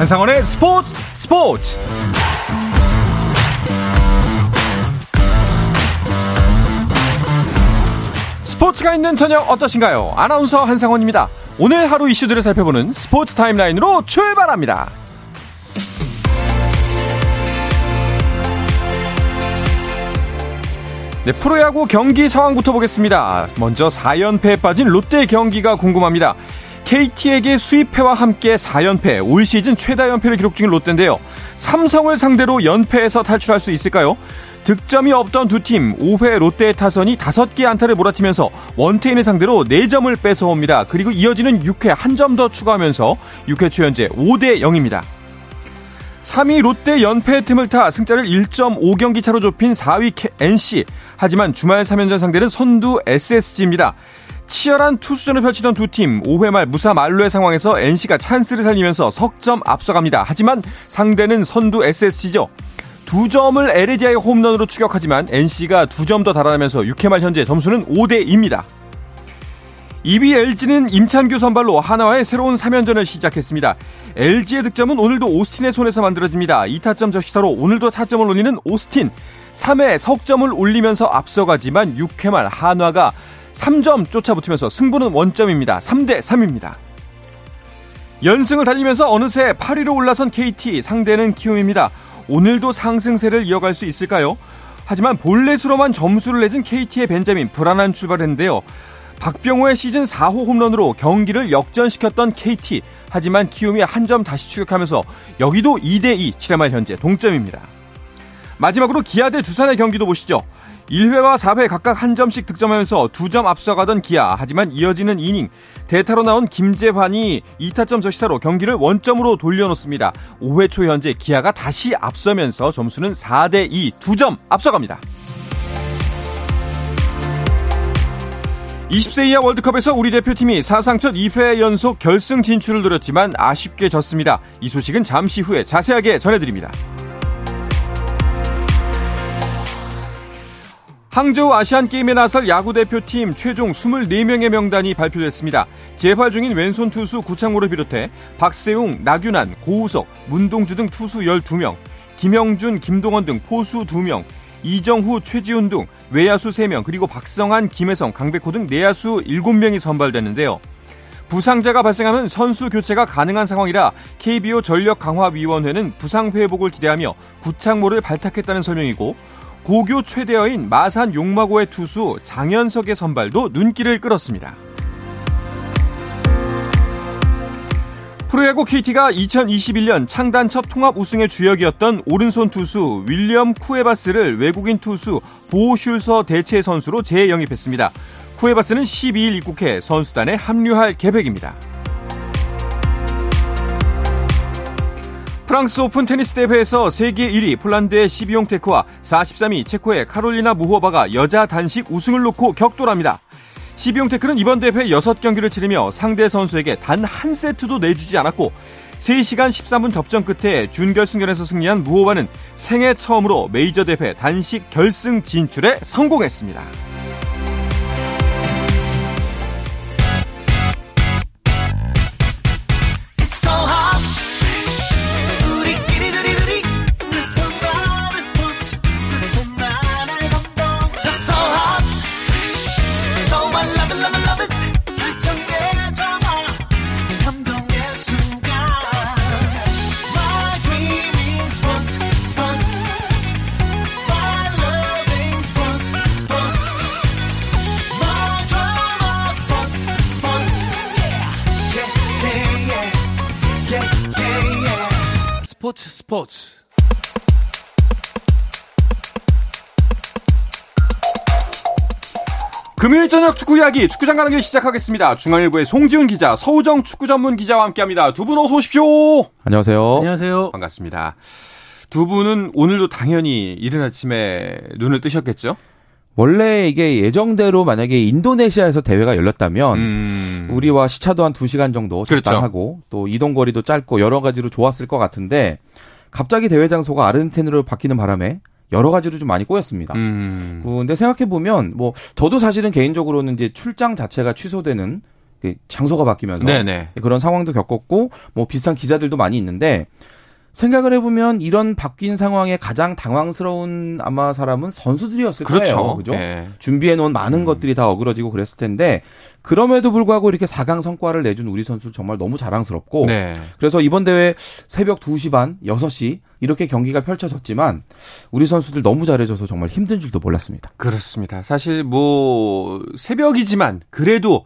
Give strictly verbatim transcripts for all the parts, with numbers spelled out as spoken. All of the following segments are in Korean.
한상원의 스포츠 스포츠 스포츠가 있는 저녁 어떠신가요? 아나운서 한상원입니다. 오늘 하루 이슈들을 살펴보는 스포츠 타임라인으로 출발합니다. 네, 프로야구 경기 상황부터 보겠습니다. 먼저 사 연패에 빠진 롯데 경기가 궁금합니다. 케이티에게 수입패와 함께 사 연패, 올 시즌 최다 연패를 기록 중인 롯데인데요. 삼성을 상대로 연패에서 탈출할 수 있을까요? 득점이 없던 두 팀, 오 회 롯데의 타선이 다섯 개의 안타를 몰아치면서 원태인을 상대로 네 점을 뺏어옵니다. 그리고 이어지는 육 회 한 점 더 추가하면서 육 회 초 현재 오 대 영입니다. 삼 위 롯데 연패의 틈을 타 승자를 일 점 오 경기 차로 좁힌 사 위 엔씨. 하지만 주말 삼 연전 상대는 선두 에스에스지입니다. 치열한 투수전을 펼치던 두 팀, 오 회 말 무사 만루의 상황에서 엔씨가 찬스를 살리면서 석점 앞서갑니다. 하지만 상대는 선두 에스에스지죠. 두 점을 엘에디아의 홈런으로 추격하지만 엔씨가 두 점 더 달아나면서 육 회 말 현재 점수는 오 대 이입니다. 이 위 엘지는 임찬규 선발로 한화의 새로운 삼 연전을 시작했습니다. 엘지의 득점은 오늘도 오스틴의 손에서 만들어집니다. 이 타점 적시타로 오늘도 타점을 올리는 오스틴. 삼 회 석점을 올리면서 앞서가지만 육 회 말 한화가 삼 점 쫓아붙으면서 승부는 원점입니다. 삼 대 삼입니다. 연승을 달리면서 어느새 팔 위로 올라선 케이티, 상대는 키움입니다. 오늘도 상승세를 이어갈 수 있을까요? 하지만 볼넷으로만 점수를 내준 케이티의 벤자민, 불안한 출발했는데요. 박병호의 시즌 사 호 홈런으로 경기를 역전시켰던 케이티. 하지만 키움이 한 점 다시 추격하면서 여기도 이 대 이, 칠 회 말 현재 동점입니다. 마지막으로 기아 대 두산의 경기도 보시죠. 일 회와 사 회 각각 한 점씩 득점하면서 두 점 앞서가던 기아. 하지만 이어지는 이닝, 대타로 나온 김재환이 이 타점 적시타로 경기를 원점으로 돌려놓습니다. 오 회 초 현재 기아가 다시 앞서면서 점수는 사 대 이, 두 점 앞서갑니다. 이십 세 이하 월드컵에서 우리 대표팀이 사상 첫 이 회 연속 결승 진출을 노렸지만 아쉽게 졌습니다. 이 소식은 잠시 후에 자세하게 전해드립니다. 항저우 아시안게임에 나설 야구대표팀 최종 이십사 명의 명단이 발표됐습니다. 재활 중인 왼손 투수 구창모를 비롯해 박세웅, 나균안, 고우석, 문동주 등 투수 십이 명, 김영준, 김동원 등 포수 이 명, 이정후, 최지훈 등 외야수 세 명, 그리고 박성한, 김혜성, 강백호 등 내야수 일곱 명이 선발됐는데요. 부상자가 발생하면 선수 교체가 가능한 상황이라 케이비오 전력강화위원회는 부상 회복을 기대하며 구창모를 발탁했다는 설명이고, 고교 최대어인 마산 용마고의 투수 장현석의 선발도 눈길을 끌었습니다. 프로야구 케이티가 이천이십일 년 창단첫 통합 우승의 주역이었던 오른손 투수 윌리엄 쿠에바스를 외국인 투수 보슈서 대체 선수로 재영입했습니다. 쿠에바스는 십이 일 입국해 선수단에 합류할 계획입니다. 프랑스 오픈 테니스 대회에서 세계 일 위 폴란드의 시비용 테크와 사십삼 위 체코의 카롤리나 무호바가 여자 단식 우승을 놓고 격돌합니다. 시비용 테크는 이번 대회 여섯 경기를 치르며 상대 선수에게 단 한 세트도 내주지 않았고, 세 시간 십삼 분 접전 끝에 준결승전에서 승리한 무호바는 생애 처음으로 메이저 대회 단식 결승 진출에 성공했습니다. 스포츠 금요일 저녁 축구 이야기, 축구장 가는 길 시작하겠습니다. 중앙일보의 송지훈 기자, 서호정 축구 전문 기자와 함께합니다. 두 분 어서 오십시오. 안녕하세요. 안녕하세요. 반갑습니다. 두 분은 오늘도 당연히 이른 아침에 눈을 뜨셨겠죠? 원래 이게 예정대로 만약에 인도네시아에서 대회가 열렸다면 음... 우리와 시차도 한 두 시간 정도 적당하고, 그렇죠. 또 이동거리도 짧고 여러 가지로 좋았을 것 같은데 갑자기 대회 장소가 아르헨티나로 바뀌는 바람에 여러 가지로 좀 많이 꼬였습니다. 음... 근데 생각해보면 뭐 저도 사실은 개인적으로는 이제 출장 자체가 취소되는 장소가 바뀌면서 네네. 그런 상황도 겪었고 뭐 비슷한 기자들도 많이 있는데 생각을 해보면 이런 바뀐 상황에 가장 당황스러운 아마 사람은 선수들이었을 그렇죠. 거예요. 그렇죠. 네. 준비해놓은 많은 음. 것들이 다 어그러지고 그랬을 텐데 그럼에도 불구하고 이렇게 사 강 성과를 내준 우리 선수 정말 너무 자랑스럽고 네. 그래서 이번 대회 새벽 두 시 반, 여섯 시 이렇게 경기가 펼쳐졌지만 우리 선수들 너무 잘해줘서 정말 힘든 줄도 몰랐습니다. 그렇습니다. 사실 뭐 새벽이지만 그래도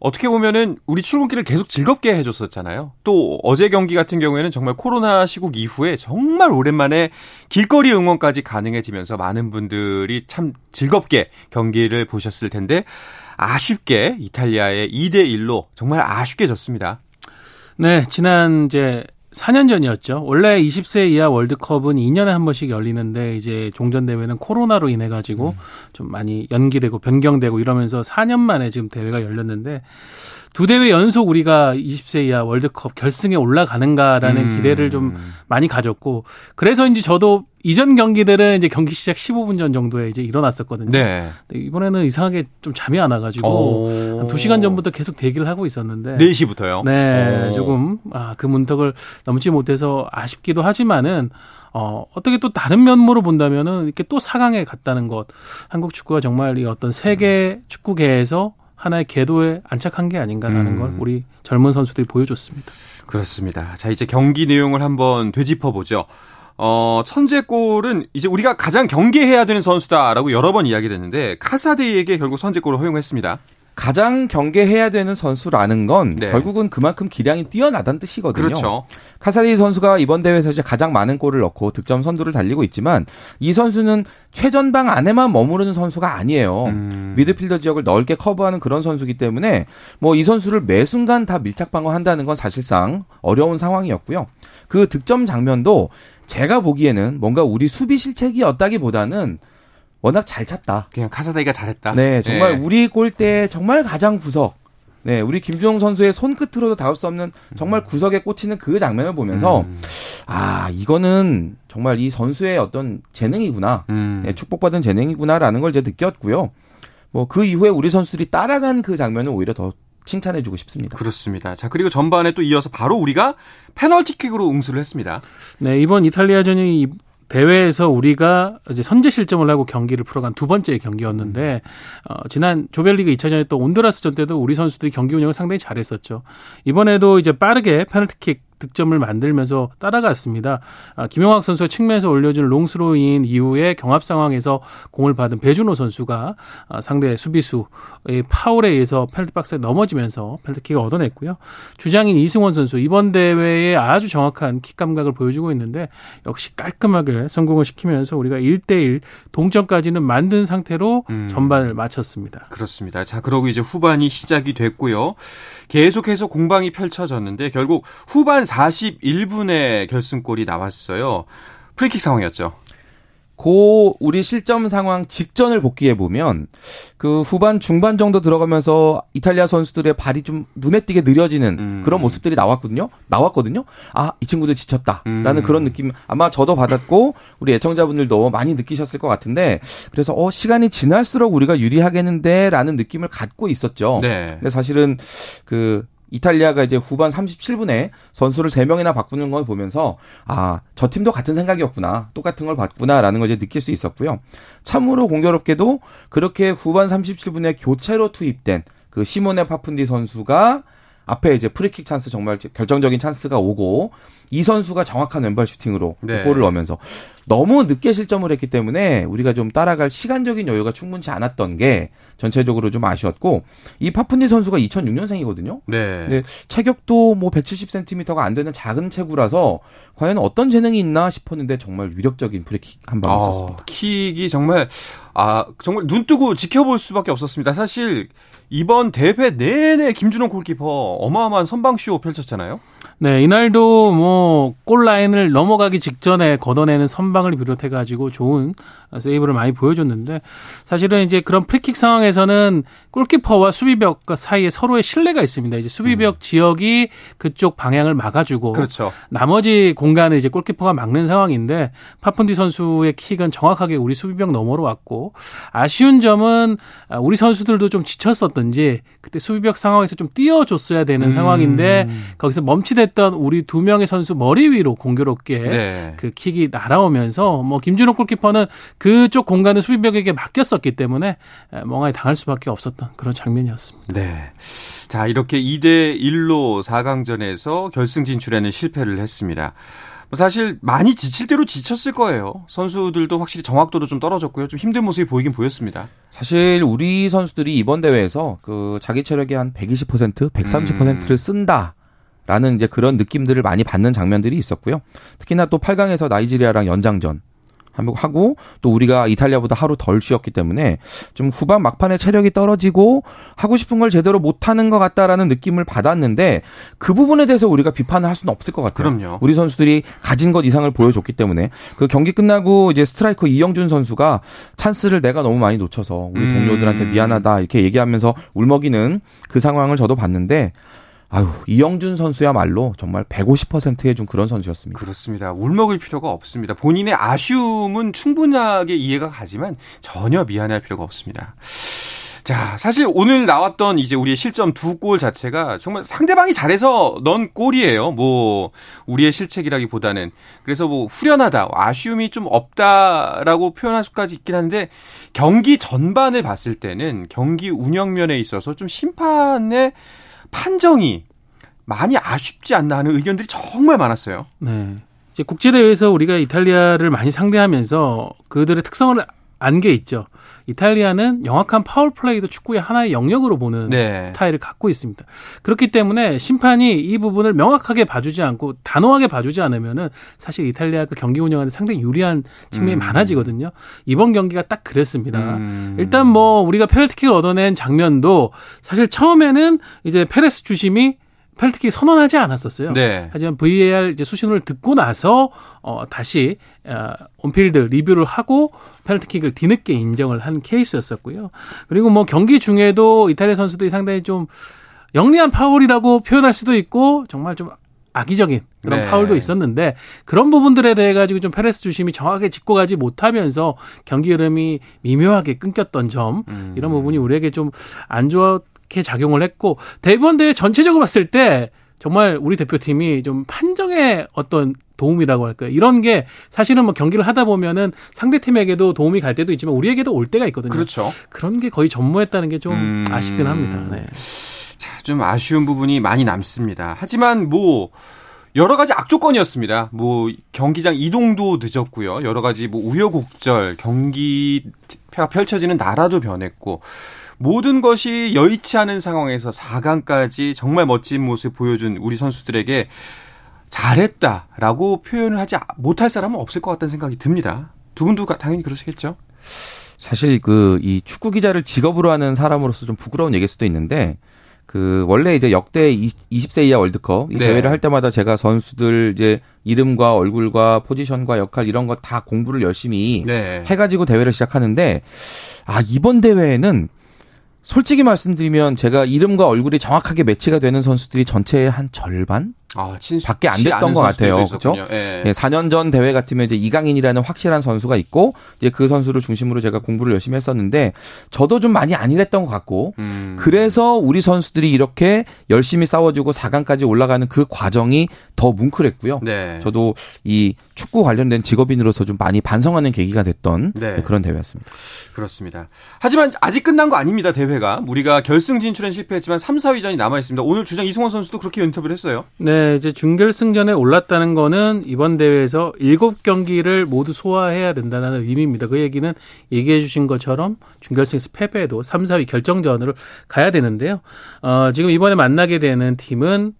어떻게 보면은 우리 출근길을 계속 즐겁게 해줬었잖아요. 또 어제 경기 같은 경우에는 정말 코로나 시국 이후에 정말 오랜만에 길거리 응원까지 가능해지면서 많은 분들이 참 즐겁게 경기를 보셨을 텐데 아쉽게 이탈리아에 이 대 일로 정말 아쉽게 졌습니다. 네, 지난 이제 사 년 전이었죠. 원래 이십 세 이하 월드컵은 이 년에 한 번씩 열리는데 이제 종전 대회는 코로나로 인해 가지고 음. 좀 많이 연기되고 변경되고 이러면서 사 년 만에 지금 대회가 열렸는데 두 대회 연속 우리가 이십 세 이하 월드컵 결승에 올라가는가라는 음. 기대를 좀 많이 가졌고 그래서인지 저도 이전 경기들은 이제 경기 시작 십오 분 전 정도에 이제 일어났었거든요. 네. 이번에는 이상하게 좀 잠이 안 와가지고 한 두 시간 전부터 계속 대기를 하고 있었는데 네 시부터요? 네. 오. 조금 아, 그 문턱을 넘지 못해서 아쉽기도 하지만은 어, 어떻게 또 다른 면모로 본다면은 이렇게 또 사 강에 갔다는 것 한국 축구가 정말 이 어떤 세계 음. 축구계에서 하나의 궤도에 안착한 게 아닌가라는 음. 걸 우리 젊은 선수들이 보여줬습니다. 그렇습니다. 자, 이제 경기 내용을 한번 되짚어보죠. 어, 선제골은 이제 우리가 가장 경계해야 되는 선수다라고 여러 번 이야기를 했는데 카사데이에게 결국 선제골을 허용했습니다. 가장 경계해야 되는 선수라는 건 네. 결국은 그만큼 기량이 뛰어나다는 뜻이거든요. 그렇죠. 카사데이 선수가 이번 대회에서 이제 가장 많은 골을 넣고 득점 선두를 달리고 있지만 이 선수는 최전방 안에만 머무르는 선수가 아니에요. 음. 미드필더 지역을 넓게 커버하는 그런 선수이기 때문에 뭐 이 선수를 매 순간 다 밀착 방어한다는 건 사실상 어려운 상황이었고요. 그 득점 장면도 제가 보기에는 뭔가 우리 수비 실책이었다기보다는 워낙 잘 찼다. 그냥 카사데이가 잘했다. 네, 정말 네. 우리 골대에 정말 가장 구석. 네, 우리 김준호 선수의 손끝으로도 닿을 수 없는 정말 구석에 꽂히는 그 장면을 보면서 음. 아, 이거는 정말 이 선수의 어떤 재능이구나. 음. 네, 축복받은 재능이구나라는 걸 이제 느꼈고요. 뭐 그 이후에 우리 선수들이 따라간 그 장면을 오히려 더 칭찬해주고 싶습니다. 그렇습니다. 자, 그리고 전반에 또 이어서 바로 우리가 페널티킥으로 응수를 했습니다. 네, 이번 이탈리아전이 대회에서 우리가 이제 선제 실점을 하고 경기를 풀어간 두 번째 경기였는데 어, 지난 조별리그 이 차전에 또 온두라스전 때도 우리 선수들이 경기 운영을 상당히 잘했었죠. 이번에도 이제 빠르게 페널티킥 득점을 만들면서 따라갔습니다. 아, 김용학 선수가 측면에서 올려준 롱스로인 이후에 경합 상황에서 공을 받은 배준호 선수가 아, 상대 수비수의 파울에 의해서 페널티 박스에 넘어지면서 페널티킥을 얻어냈고요. 주장인 이승원 선수 이번 대회에 아주 정확한 킥 감각을 보여주고 있는데 역시 깔끔하게 성공을 시키면서 우리가 일 대 일 동점까지는 만든 상태로 음. 전반을 마쳤습니다. 그렇습니다. 자, 그러고 이제 후반이 시작이 됐고요. 계속해서 공방이 펼쳐졌는데 결국 후반 사십일 분에 결승골이 나왔어요. 프리킥 상황이었죠. 고 우리 실점 상황 직전을 복기해보면 그 후반 중반 정도 들어가면서 이탈리아 선수들의 발이 좀 눈에 띄게 느려지는 음. 그런 모습들이 나왔거든요. 나왔거든요. 아, 이 친구들 지쳤다라는 음. 그런 느낌 아마 저도 받았고 우리 애청자분들도 많이 느끼셨을 것 같은데 그래서 어 시간이 지날수록 우리가 유리하겠는데 라는 느낌을 갖고 있었죠. 네. 근데 사실은 그 이탈리아가 이제 후반 삼십칠 분에 선수를 세 명이나 바꾸는 걸 보면서 아, 저 팀도 같은 생각이었구나. 똑같은 걸 봤구나라는 걸 이제 느낄 수 있었고요. 참으로 공교롭게도 그렇게 후반 삼십칠 분에 교체로 투입된 그 시몬의 파푼디 선수가 앞에 이제 프리킥 찬스 정말 결정적인 찬스가 오고 이 선수가 정확한 왼발 슈팅으로 네. 골을 넣으면서 너무 늦게 실점을 했기 때문에 우리가 좀 따라갈 시간적인 여유가 충분치 않았던 게 전체적으로 좀 아쉬웠고 이 파푼디 선수가 이천육 년생이거든요. 네. 근데 체격도 뭐 백칠십 센티미터가 안 되는 작은 체구라서 과연 어떤 재능이 있나 싶었는데 정말 위력적인 프리킥 한 방이 아, 있었습니다. 킥이 정말 아 정말 눈 뜨고 지켜볼 수밖에 없었습니다. 사실 이번 대회 내내 김준호 골키퍼 어마어마한 선방쇼 펼쳤잖아요. 네, 이날도 뭐 골 라인을 넘어가기 직전에 걷어내는 선방을 비롯해가지고 좋은 세이브를 많이 보여줬는데, 사실은 이제 그런 프리킥 상황에서는 골키퍼와 수비벽 사이에 서로의 신뢰가 있습니다. 이제 수비벽 음. 지역이 그쪽 방향을 막아주고, 그렇죠. 나머지 공간을 이제 골키퍼가 막는 상황인데, 파푼디 선수의 킥은 정확하게 우리 수비벽 너머로 왔고, 아쉬운 점은 우리 선수들도 좀 지쳤었던지 그때 수비벽 상황에서 좀 띄워줬어야 되는 음. 상황인데 거기서 멈칫했던 우리 두 명의 선수 머리 위로 공교롭게 네. 그 킥이 날아오면서 뭐 김준호 골키퍼는 그쪽 공간을 수비벽에게 맡겼었기 때문에 멍하니 당할 수밖에 없었던 그런 장면이었습니다. 네. 자, 이렇게 이 대 일로 사 강전에서 결승 진출에는 실패를 했습니다. 사실 많이 지칠 대로 지쳤을 거예요. 선수들도 확실히 정확도도 좀 떨어졌고요. 좀 힘든 모습이 보이긴 보였습니다. 사실 우리 선수들이 이번 대회에서 그 자기 체력의 한 백이십 퍼센트, 백삼십 퍼센트를 쓴다. 라는 이제 그런 느낌들을 많이 받는 장면들이 있었고요. 특히나 또 팔 강에서 나이지리아랑 연장전 하고 또 우리가 이탈리아보다 하루 덜 쉬었기 때문에 좀 후반 막판에 체력이 떨어지고 하고 싶은 걸 제대로 못하는 것 같다라는 느낌을 받았는데 그 부분에 대해서 우리가 비판을 할 수는 없을 것 같아요. 그럼요. 우리 선수들이 가진 것 이상을 보여줬기 때문에 그 경기 끝나고 이제 스트라이커 이영준 선수가 찬스를 내가 너무 많이 놓쳐서 우리 동료들한테 미안하다 이렇게 얘기하면서 울먹이는 그 상황을 저도 봤는데 아유, 이영준 선수야말로 정말 백오십 퍼센트 해준 그런 선수였습니다. 그렇습니다. 울먹을 필요가 없습니다. 본인의 아쉬움은 충분하게 이해가 가지만 전혀 미안해할 필요가 없습니다. 자, 사실 오늘 나왔던 이제 우리의 실점 두 골 자체가 정말 상대방이 잘해서 넌 골이에요. 뭐, 우리의 실책이라기보다는. 그래서 뭐, 후련하다, 아쉬움이 좀 없다라고 표현할 수까지 있긴 한데, 경기 전반을 봤을 때는 경기 운영면에 있어서 좀 심판의 판정이 많이 아쉽지 않나 하는 의견들이 정말 많았어요. 네, 이제 국제대회에서 우리가 이탈리아를 많이 상대하면서 그들의 특성을 안 게 있죠. 이탈리아는 영악한 파울 플레이도 축구의 하나의 영역으로 보는 네. 스타일을 갖고 있습니다. 그렇기 때문에 심판이 이 부분을 명확하게 봐주지 않고 단호하게 봐주지 않으면은 사실 이탈리아가 경기 운영하는 상당히 유리한 측면이 음. 많아지거든요. 이번 경기가 딱 그랬습니다. 음. 일단 뭐 우리가 페널티킥을 얻어낸 장면도 사실 처음에는 이제 페레스 주심이 페널티킥 선언하지 않았었어요. 네. 하지만 브이에이아르 이제 수신호를 듣고 나서 어, 다시 어, 온필드 리뷰를 하고 페널티킥을 뒤늦게 인정을 한 케이스였었고요. 그리고 뭐 경기 중에도 이탈리아 선수들이 상당히 좀 영리한 파울이라고 표현할 수도 있고 정말 좀 악의적인 그런 네. 파울도 있었는데 그런 부분들에 대해 가지고 좀 페레스 주심이 정확하게 짚고 가지 못하면서 경기 흐름이 미묘하게 끊겼던 점 음. 이런 부분이 우리에게 좀 안 좋았. 작용을 했고 대번 대회 전체적으로 봤을 때 정말 우리 대표팀이 좀 판정의 어떤 도움이라고 할까요? 이런 게 사실은 뭐 경기를 하다 보면은 상대팀에게도 도움이 갈 때도 있지만 우리에게도 올 때가 있거든요. 그렇죠. 그런 게 거의 전무했다는 게 좀 음... 아쉽긴 합니다. 네. 자, 좀 아쉬운 부분이 많이 남습니다. 하지만 뭐 여러 가지 악조건이었습니다. 뭐 경기장 이동도 늦었고요. 여러 가지 뭐 우여곡절, 경기가 펼쳐지는 나라도 변했고 모든 것이 여의치 않은 상황에서 사 강까지 정말 멋진 모습 보여준 우리 선수들에게 잘했다라고 표현을 하지 못할 사람은 없을 것 같다는 생각이 듭니다. 두 분도 당연히 그러시겠죠? 사실 그 이 축구 기자를 직업으로 하는 사람으로서 좀 부끄러운 얘기일 수도 있는데 그 원래 이제 역대 이십 세 이하 월드컵 이 네. 대회를 할 때마다 제가 선수들 이제 이름과 얼굴과 포지션과 역할 이런 거 다 공부를 열심히 네. 해가지고 대회를 시작하는데 아 이번 대회에는 솔직히 말씀드리면 제가 이름과 얼굴이 정확하게 매치가 되는 선수들이 전체의 한 절반 아, 친수, 밖에 안 됐던 것 같아요. 그렇죠? 예. 예, 사 년 전 대회 같으면 이제 이강인이라는 확실한 선수가 있고 이제 그 선수를 중심으로 제가 공부를 열심히 했었는데 저도 좀 많이 안 일했던 것 같고 음. 그래서 우리 선수들이 이렇게 열심히 싸워주고 사 강까지 올라가는 그 과정이 더 뭉클했고요. 네. 저도 이 축구 관련된 직업인으로서 좀 많이 반성하는 계기가 됐던 네. 그런 대회였습니다. 그렇습니다. 하지만 아직 끝난 거 아닙니다. 대회가. 우리가 결승 진출은 실패했지만 삼, 사위전이 남아있습니다. 오늘 주장 이승원 선수도 그렇게 인터뷰를 했어요. 네. 이제 준결승전에 올랐다는 거는 이번 대회에서 일곱 경기를 모두 소화해야 된다는 의미입니다. 그 얘기는 얘기해 주신 것처럼 준결승에서 패배해도 삼, 사위 결정전으로 가야 되는데요. 어, 지금 이번에 만나게 되는 팀은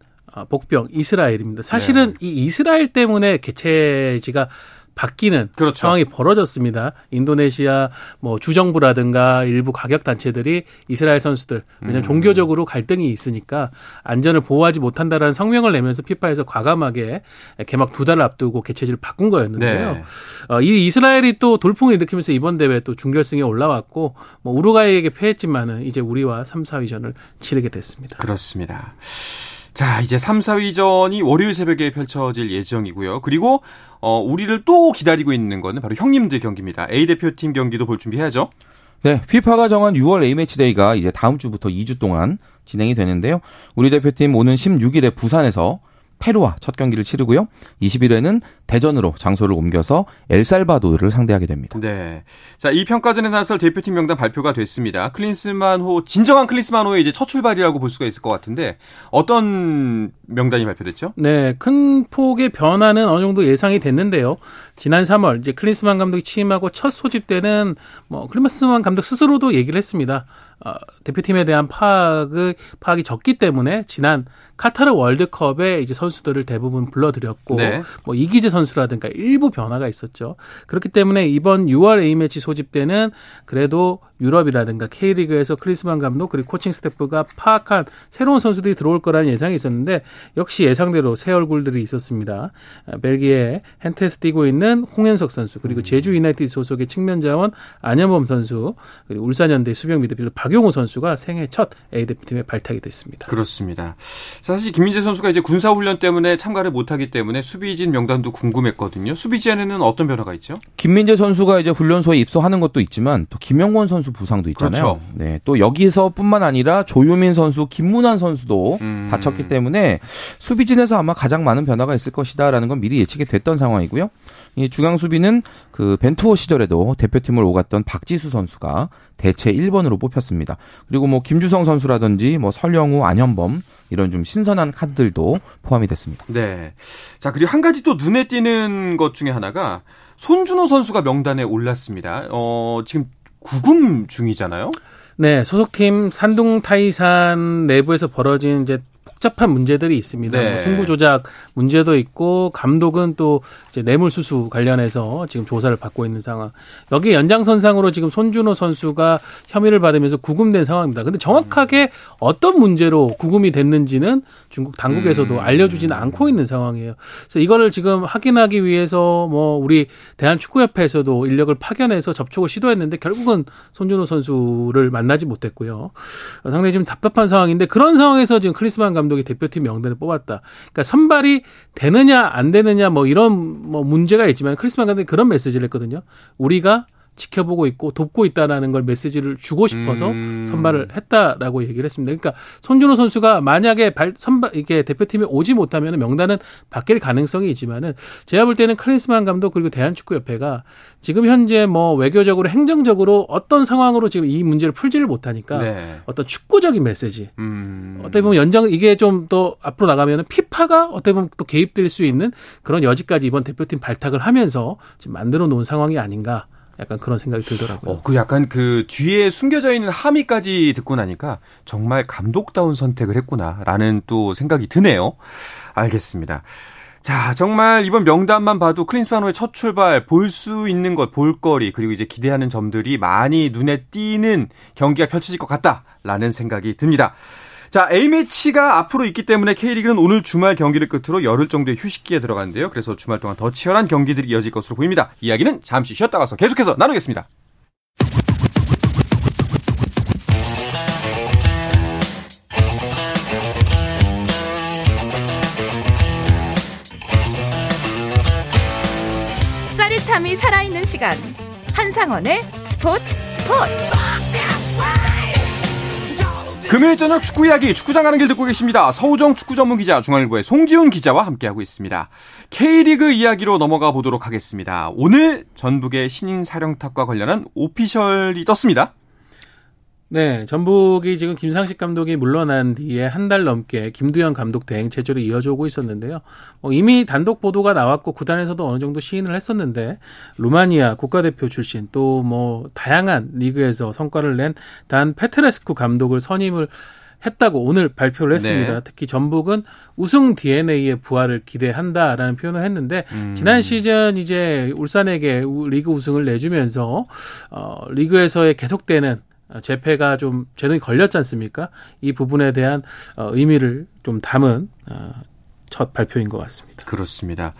복병 이스라엘입니다. 사실은 네. 이 이스라엘 때문에 개최지가 바뀌는 그렇죠. 상황이 벌어졌습니다. 인도네시아 뭐 주정부라든가 일부 가격단체들이 이스라엘 선수들, 왜냐하면 음. 종교적으로 갈등이 있으니까 안전을 보호하지 못한다라는 성명을 내면서 피파에서 과감하게 개막 두 달 앞두고 개최지를 바꾼 거였는데요. 네. 어, 이 이스라엘이 또 돌풍을 일으키면서 이번 대회 또 준결승에 올라왔고 뭐 우루과이에게 패했지만은 이제 우리와 삼, 사위전을 치르게 됐습니다. 그렇습니다. 자, 이제 삼, 사위전이 월요일 새벽에 펼쳐질 예정이고요. 그리고 어, 우리를 또 기다리고 있는 거는 바로 형님들 경기입니다. A대표팀 경기도 볼 준비해야죠. 네, 피파가 정한 유월 A매치데이가 이제 다음 주부터 이 주 동안 진행이 되는데요. 우리 대표팀 오는 십육일에 부산에서 페루와 첫 경기를 치르고요. 이십일에는 대전으로 장소를 옮겨서 엘살바도르를 상대하게 됩니다. 네. 자, 이 평가전에 나설 대표팀 명단 발표가 됐습니다. 클린스만호, 진정한 클린스만호의 이제 첫 출발이라고 볼 수가 있을 것 같은데 어떤 명단이 발표됐죠? 네, 큰 폭의 변화는 어느 정도 예상이 됐는데요. 지난 삼월 이제 클린스만 감독이 취임하고 첫 소집 때는 뭐 클린스만 감독 스스로도 얘기를 했습니다. 어, 대표팀에 대한 파악이, 파악이 적기 때문에 지난 카타르 월드컵에 이제 선수들을 대부분 불러들였고 네. 뭐 이기재 선수라든가 일부 변화가 있었죠. 그렇기 때문에 이번 유월 A매치 소집 때는 그래도 유럽이라든가 K리그에서 클린스만 감독 그리고 코칭 스태프가 파악한 새로운 선수들이 들어올 거라는 예상이 있었는데 역시 예상대로 새 얼굴들이 있었습니다. 벨기에 헨테스 뛰고 있는 홍현석 선수 그리고 제주 유나이티드 소속의 측면자원 안현범 선수 그리고 울산현대 수비형 미드필더 박용호 선수가 생애 첫 A대표팀에 발탁이 됐습니다. 그렇습니다. 사실 김민재 선수가 이제 군사훈련 때문에 참가를 못하기 때문에 수비진 명단도 궁금했거든요. 수비진에는 어떤 변화가 있죠? 김민재 선수가 이제 훈련소에 입소하는 것도 있지만 또 김영원 선수 부상도 있잖아요. 그렇죠. 네, 또 여기서뿐만 아니라 조유민 선수, 김문환 선수도 음. 다쳤기 때문에 수비진에서 아마 가장 많은 변화가 있을 것이다라는 건 미리 예측이 됐던 상황이고요. 이 중앙 수비는 그 벤투호 시절에도 대표팀을 오갔던 박지수 선수가 대체 일 번으로 뽑혔습니다. 그리고 뭐 김주성 선수라든지 뭐 설영우, 안현범 이런 좀 신선한 카드들도 포함이 됐습니다. 네. 자, 그리고 한 가지 또 눈에 띄는 것 중에 하나가 손준호 선수가 명단에 올랐습니다. 어, 지금 구금 중이잖아요. 네, 소속팀 산둥 타이산 내부에서 벌어진 이제 복잡한 문제들이 있습니다. 네. 뭐 승부 조작 문제도 있고 감독은 또 이제 뇌물 수수 관련해서 지금 조사를 받고 있는 상황. 여기 연장선상으로 지금 손준호 선수가 혐의를 받으면서 구금된 상황입니다. 근데 정확하게 음. 어떤 문제로 구금이 됐는지는 중국 당국에서도 음. 알려주지는 않고 있는 상황이에요. 그래서 이거를 지금 확인하기 위해서 뭐 우리 대한축구협회에서도 인력을 파견해서 접촉을 시도했는데 결국은 손준호 선수를 만나지 못했고요. 상당히 지금 답답한 상황인데 그런 상황에서 지금 클린스만 감독이 대표팀 명단을 뽑았다. 그러니까 선발이 되느냐 안 되느냐 뭐 이런 뭐 문제가 있지만 클린스만 감독이 그런 메시지를 했거든요. 우리가 지켜보고 있고 돕고 있다라는 걸 메시지를 주고 싶어서 음. 선발을 했다라고 얘기를 했습니다. 그러니까 손준호 선수가 만약에 발, 선발 이게 대표팀에 오지 못하면 명단은 바뀔 가능성이 있지만은 제가 볼 때는 클린스만 감독 그리고 대한축구협회가 지금 현재 뭐 외교적으로 행정적으로 어떤 상황으로 지금 이 문제를 풀지를 못하니까 네. 어떤 축구적인 메시지 음. 어떻게 보면 연장 이게 좀 더 앞으로 나가면은 피파가 어떻게 보면 또 개입될 수 있는 그런 여지까지 이번 대표팀 발탁을 하면서 지금 만들어 놓은 상황이 아닌가. 약간 그런 생각이 들더라고요. 어, 그 약간 그 뒤에 숨겨져 있는 함의까지 듣고 나니까 정말 감독다운 선택을 했구나라는 또 생각이 드네요. 알겠습니다. 자, 정말 이번 명단만 봐도 클린스만호의 첫 출발, 볼 수 있는 것, 볼거리, 그리고 이제 기대하는 점들이 많이 눈에 띄는 경기가 펼쳐질 것 같다라는 생각이 듭니다. 자, A매치가 앞으로 있기 때문에 K리그는 오늘 주말 경기를 끝으로 열흘 정도의 휴식기에 들어가는데요. 그래서 주말 동안 더 치열한 경기들이 이어질 것으로 보입니다. 이야기는 잠시 쉬었다 가서 계속해서 나누겠습니다. 짜릿함이 살아있는 시간. 한상원의 스포츠 스포츠. 금요일 저녁 축구 이야기 축구장 가는 길 듣고 계십니다. 서호정 축구 전문 기자 중앙일보의 송지훈 기자와 함께하고 있습니다. K리그 이야기로 넘어가 보도록 하겠습니다. 오늘 전북의 신인 사령탑과 관련한 오피셜이 떴습니다. 네, 전북이 지금 김상식 감독이 물러난 뒤에 한 달 넘게 김두현 감독 대행 체제로 이어져 오고 있었는데요. 어, 이미 단독 보도가 나왔고 구단에서도 어느 정도 시인을 했었는데 루마니아 국가대표 출신 또 뭐 다양한 리그에서 성과를 낸 단 페트레스쿠 감독을 선임을 했다고 오늘 발표를 했습니다. 네. 특히 전북은 우승 디엔에이의 부활을 기대한다라는 표현을 했는데 음. 지난 시즌 이제 울산에게 리그 우승을 내주면서 어, 리그에서의 계속되는 재패가 좀 제동이 걸렸지 않습니까? 이 부분에 대한 어, 의미를 좀 담은 어, 첫 발표인 것 같습니다. 그렇습니다.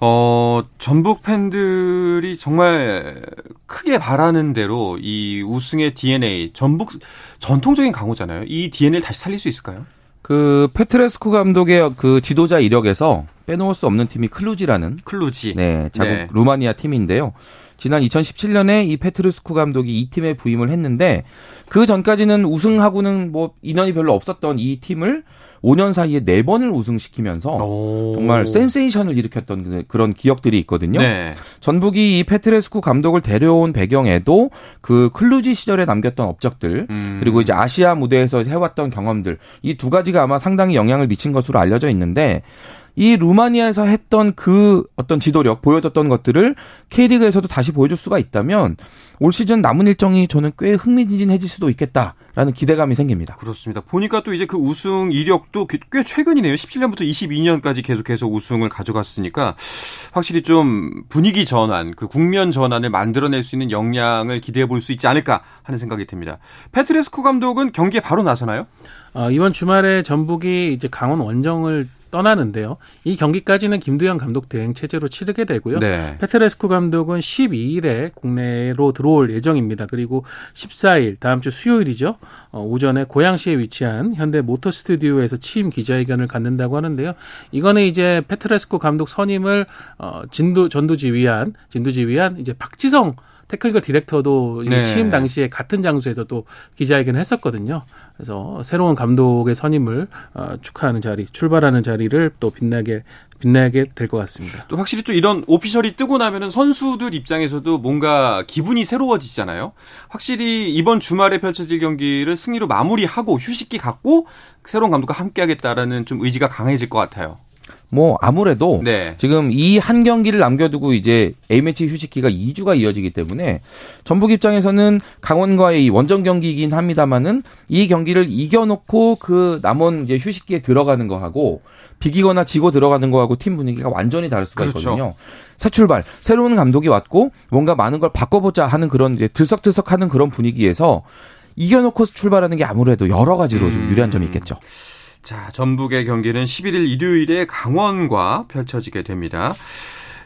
어, 전북 팬들이 정말 크게 바라는 대로 이 우승의 디엔에이, 전북 전통적인 강호잖아요. 이 디엔에이를 다시 살릴 수 있을까요? 그 페트레스쿠 감독의 그 지도자 이력에서 빼놓을 수 없는 팀이 클루지라는 클루지. 네, 자국 네. 루마니아 팀인데요. 지난 이천십칠 년에 이 페트레스쿠 감독이 이 팀에 부임을 했는데 그 전까지는 우승하고는 뭐 인연이 별로 없었던 이 팀을 오 년 사이에 네 번을 우승시키면서 오. 정말 센세이션을 일으켰던 그런 기억들이 있거든요. 네. 전북이 이 페트레스쿠 감독을 데려온 배경에도 그 클루지 시절에 남겼던 업적들 음. 그리고 이제 아시아 무대에서 해왔던 경험들 이 두 가지가 아마 상당히 영향을 미친 것으로 알려져 있는데 이 루마니아에서 했던 그 어떤 지도력, 보여줬던 것들을 K리그에서도 다시 보여줄 수가 있다면 올 시즌 남은 일정이 저는 꽤 흥미진진해질 수도 있겠다라는 기대감이 생깁니다. 그렇습니다. 보니까 또 이제 그 우승 이력도 꽤 최근이네요. 십칠 년부터 이십이 년까지 계속해서 우승을 가져갔으니까 확실히 좀 분위기 전환, 그 국면 전환을 만들어낼 수 있는 역량을 기대해볼 수 있지 않을까 하는 생각이 듭니다. 페트레스쿠 감독은 경기에 바로 나서나요? 어, 이번 주말에 전북이 이제 강원 원정을 떠나는데요. 이 경기까지는 김두현 감독 대행 체제로 치르게 되고요. 네. 페트레스쿠 감독은 십이 일에 국내로 들어올 예정입니다. 그리고 십사 일 다음 주 수요일이죠. 어, 오전에 고양시에 위치한 현대 모터 스튜디오에서 취임 기자회견을 갖는다고 하는데요. 이거는 이제 페트레스쿠 감독 선임을 어, 진도 전도지휘한 진도지휘한 이제 박지성 테크니컬 디렉터도 네. 취임 당시에 같은 장소에서 또 기자회견을 했었거든요. 그래서 새로운 감독의 선임을 축하하는 자리, 출발하는 자리를 또 빛나게 빛나게 될 것 같습니다. 또 확실히 또 이런 오피셜이 뜨고 나면은 선수들 입장에서도 뭔가 기분이 새로워지잖아요. 확실히 이번 주말에 펼쳐질 경기를 승리로 마무리하고 휴식기 갖고 새로운 감독과 함께하겠다라는 좀 의지가 강해질 것 같아요. 뭐 아무래도 네. 지금 이 한 경기를 남겨두고 이제 A매치 휴식기가 이 주가 이어지기 때문에 전북 입장에서는 강원과의 원정 경기이긴 합니다만은 이 경기를 이겨놓고 그 남은 이제 휴식기에 들어가는 거하고 비기거나 지고 들어가는 거하고 팀 분위기가 완전히 다를 수가 그렇죠. 있거든요. 새 출발, 새로운 감독이 왔고 뭔가 많은 걸 바꿔보자 하는 그런 이제 들썩들썩하는 그런 분위기에서 이겨놓고 출발하는 게 아무래도 여러 가지로 좀 유리한 점이 있겠죠. 자, 전북의 경기는 십일 일 일요일에 강원과 펼쳐지게 됩니다.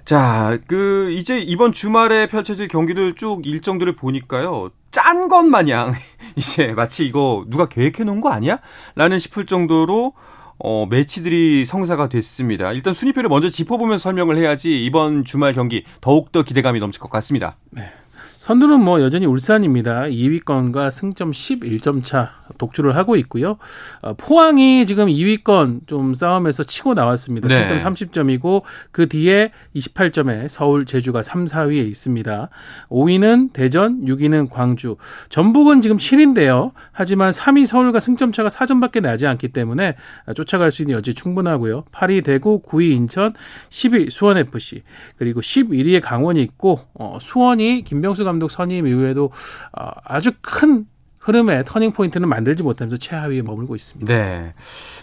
자, 그 이제 이번 주말에 펼쳐질 경기들 쭉 일정들을 보니까요. 짠 것 마냥 이제 마치 이거 누가 계획해 놓은 거 아니야? 라는 싶을 정도로 어, 매치들이 성사가 됐습니다. 일단 순위표를 먼저 짚어보면서 설명을 해야지 이번 주말 경기 더욱더 기대감이 넘칠 것 같습니다. 네. 선두는 뭐 여전히 울산입니다. 이 위권과 승점 십일 점 차 독주를 하고 있고요. 포항이 지금 이 위권 좀 싸움에서 치고 나왔습니다. 네. 승점 삼십 점이고 그 뒤에 이십팔 점에 서울, 제주가 삼, 사 위에 있습니다. 오 위는 대전, 육 위는 광주. 전북은 지금 칠 위인데요. 하지만 삼 위 서울과 승점 차가 사 점밖에 나지 않기 때문에 쫓아갈 수 있는 여지 충분하고요. 팔 위 대구, 구 위 인천, 십 위 수원에프씨. 그리고 십일 위에 강원이 있고 어, 수원이 김병수 감독 감독 선임 이후에도 아주 큰 흐름의 터닝포인트는 만들지 못하면서 최하위에 머물고 있습니다. 네,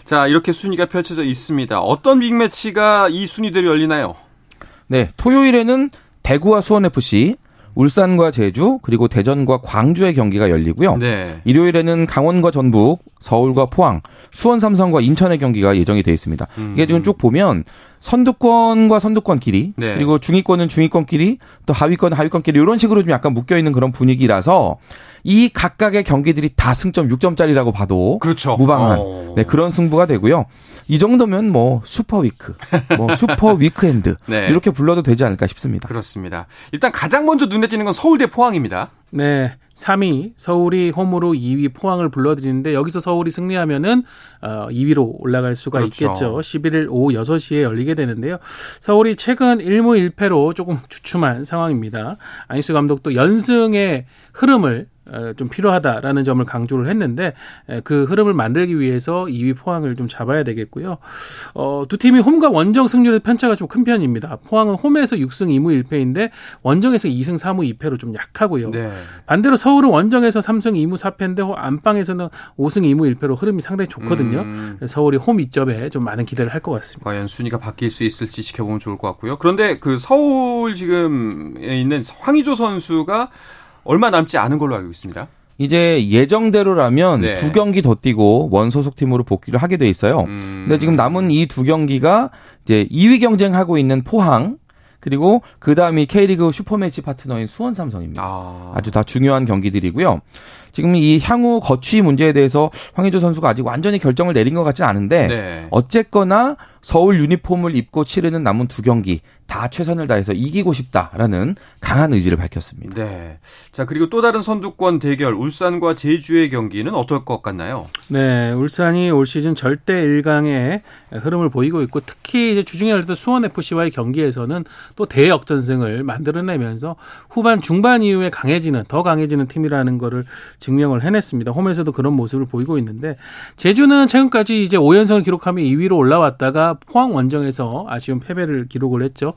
자 이렇게 순위가 펼쳐져 있습니다. 어떤 빅매치가 이 순위대로 열리나요? 네, 토요일에는 대구와 수원에프씨, 울산과 제주, 그리고 대전과 광주의 경기가 열리고요. 네. 일요일에는 강원과 전북, 서울과 포항, 수원 삼성과 인천의 경기가 예정이 되어 있습니다. 음. 이게 지금 쭉 보면 선두권과 선두권끼리, 네. 그리고 중위권은 중위권끼리, 또 하위권, 하위권끼리 이런 식으로 좀 약간 묶여있는 그런 분위기라서 이 각각의 경기들이 다 승점 육 점짜리라고 봐도 그렇죠. 무방한 어. 네, 그런 승부가 되고요. 이 정도면 뭐 슈퍼위크, 뭐 슈퍼위크엔드 네. 이렇게 불러도 되지 않을까 싶습니다. 그렇습니다. 일단 가장 먼저 눈에 띄는 건 서울대 포항입니다. 네. 삼 위 서울이 홈으로 이 위 포항을 불러들이는데 여기서 서울이 승리하면은 어, 이 위로 올라갈 수가 그렇죠. 있겠죠. 십일 일 오후 여섯 시에 열리게 되는데요. 서울이 최근 일 무 일 패로 조금 주춤한 상황입니다. 안익수 감독도 연승의 흐름을 좀 필요하다라는 점을 강조를 했는데 그 흐름을 만들기 위해서 이 위 포항을 좀 잡아야 되겠고요. 어, 두 팀이 홈과 원정 승률의 편차가 좀 큰 편입니다. 포항은 홈에서 육 승 이 무 일 패인데 원정에서 이 승 삼 무 이 패로 좀 약하고요. 네. 반대로 서울은 원정에서 삼 승 이 무 사 패인데 안방에서는 오 승 이 무 일 패로 흐름이 상당히 좋거든요. 음. 서울이 홈 이점에 좀 많은 기대를 할 것 같습니다. 과연 순위가 바뀔 수 있을지 지켜보면 좋을 것 같고요. 그런데 그 서울 지금에 있는 황의조 선수가 얼마 남지 않은 걸로 알고 있습니다. 이제 예정대로라면 네. 두 경기 더 뛰고 원 소속팀으로 복귀를 하게 돼 있어요. 음. 근데 지금 남은 이 두 경기가 이제 이 위 경쟁하고 있는 포항, 그리고 그 다음이 K리그 슈퍼매치 파트너인 수원 삼성입니다. 아. 아주 다 중요한 경기들이고요. 지금 이 향후 거취 문제에 대해서 황의조 선수가 아직 완전히 결정을 내린 것 같지는 않은데 네. 어쨌거나 서울 유니폼을 입고 치르는 남은 두 경기 다 최선을 다해서 이기고 싶다라는 강한 의지를 밝혔습니다. 네. 자, 그리고 또 다른 선두권 대결 울산과 제주의 경기는 어떨 것 같나요? 네. 울산이 올 시즌 절대 일 강의 흐름을 보이고 있고 특히 이제 주중에 열렸던 수원에프씨와의 경기에서는 또 대역전승을 만들어내면서 후반 중반 이후에 강해지는 더 강해지는 팀이라는 거를 증명을 해냈습니다. 홈에서도 그런 모습을 보이고 있는데 제주는 최근까지 이제 오 연승을 기록하며 이 위로 올라왔다가 포항 원정에서 아쉬운 패배를 기록을 했죠.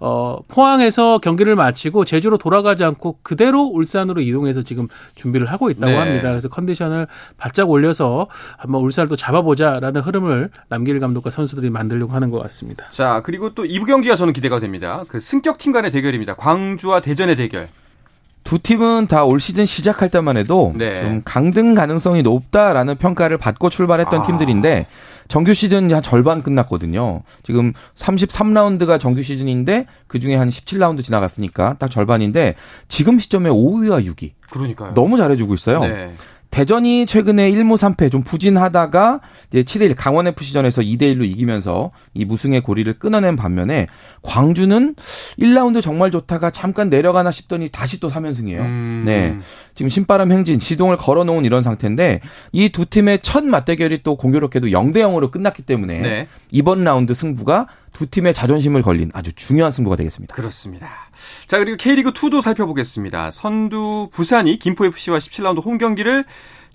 어, 포항에서 경기를 마치고 제주로 돌아가지 않고 그대로 울산으로 이동해서 지금 준비를 하고 있다고 네. 합니다. 그래서 컨디션을 바짝 올려서 한번 울산을 또 잡아보자라는 흐름을 남길 감독과 선수들이 만들려고 하는 것 같습니다. 자, 그리고 또 이 부 경기가 저는 기대가 됩니다. 그 승격팀 간의 대결입니다. 광주와 대전의 대결. 두 팀은 다 올 시즌 시작할 때만 해도 네. 좀 강등 가능성이 높다라는 평가를 받고 출발했던 아. 팀들인데 정규 시즌이 한 절반 끝났거든요. 지금 삼십삼 라운드가 정규 시즌인데 그중에 한 십칠 라운드 지나갔으니까 딱 절반인데 지금 시점에 오 위와 육 위. 그러니까요. 너무 잘해주고 있어요. 네. 대전이 최근에 일 무 삼 패 좀 부진하다가 이제 칠 일 강원에프씨전에서 이 대 일로 이기면서 이 무승의 고리를 끊어낸 반면에 광주는 일 라운드 정말 좋다가 잠깐 내려가나 싶더니 다시 또 삼 연승이에요. 음. 네, 지금 신바람 행진, 지동을 걸어놓은 이런 상태인데 이 두 팀의 첫 맞대결이 또 공교롭게도 영 대 영으로 끝났기 때문에 네. 이번 라운드 승부가 두 팀의 자존심을 걸린 아주 중요한 승부가 되겠습니다. 그렇습니다. 자, 그리고 K리그이도 살펴보겠습니다. 선두 부산이 김포에프씨와 십칠 라운드 홈경기를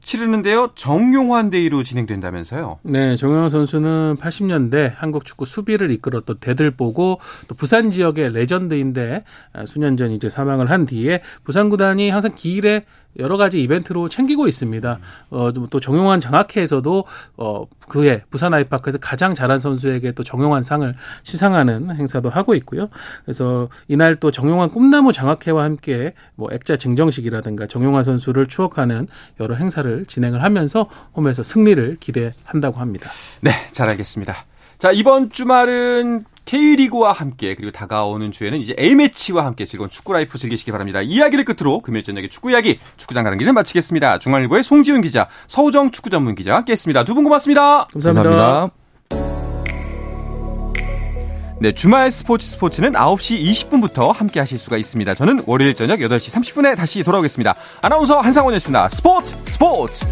치르는데요. 정용환 대회로 진행된다면서요. 네. 정용환 선수는 팔십 년대 한국 축구 수비를 이끌었던 대들보고 또 부산 지역의 레전드인데 수년 전 이제 사망을 한 뒤에 부산 구단이 항상 기일에 여러 가지 이벤트로 챙기고 있습니다. 어, 또 정용환 장학회에서도 어, 그해 부산 아이파크에서 가장 잘한 선수에게 또 정용환 상을 시상하는 행사도 하고 있고요. 그래서 이날 또 정용환 꿈나무 장학회와 함께 뭐 액자 증정식이라든가 정용환 선수를 추억하는 여러 행사를 진행을 하면서 홈에서 승리를 기대한다고 합니다. 네, 잘 알겠습니다. 자, 이번 주말은 K리그와 함께 그리고 다가오는 주에는 이제 A매치와 함께 즐거운 축구라이프 즐기시기 바랍니다. 이야기를 끝으로 금요일 저녁에 축구 이야기 축구장 가는 길을 마치겠습니다. 중앙일보의 송지훈 기자, 서호정 축구 전문 기자 함께했습니다. 두 분 고맙습니다. 감사합니다. 감사합니다. 네, 주말 스포츠 스포츠는 아홉 시 이십 분부터 함께하실 수가 있습니다. 저는 월요일 저녁 여덟 시 삼십 분에 다시 돌아오겠습니다. 아나운서 한상원이었습니다. 스포츠 스포츠.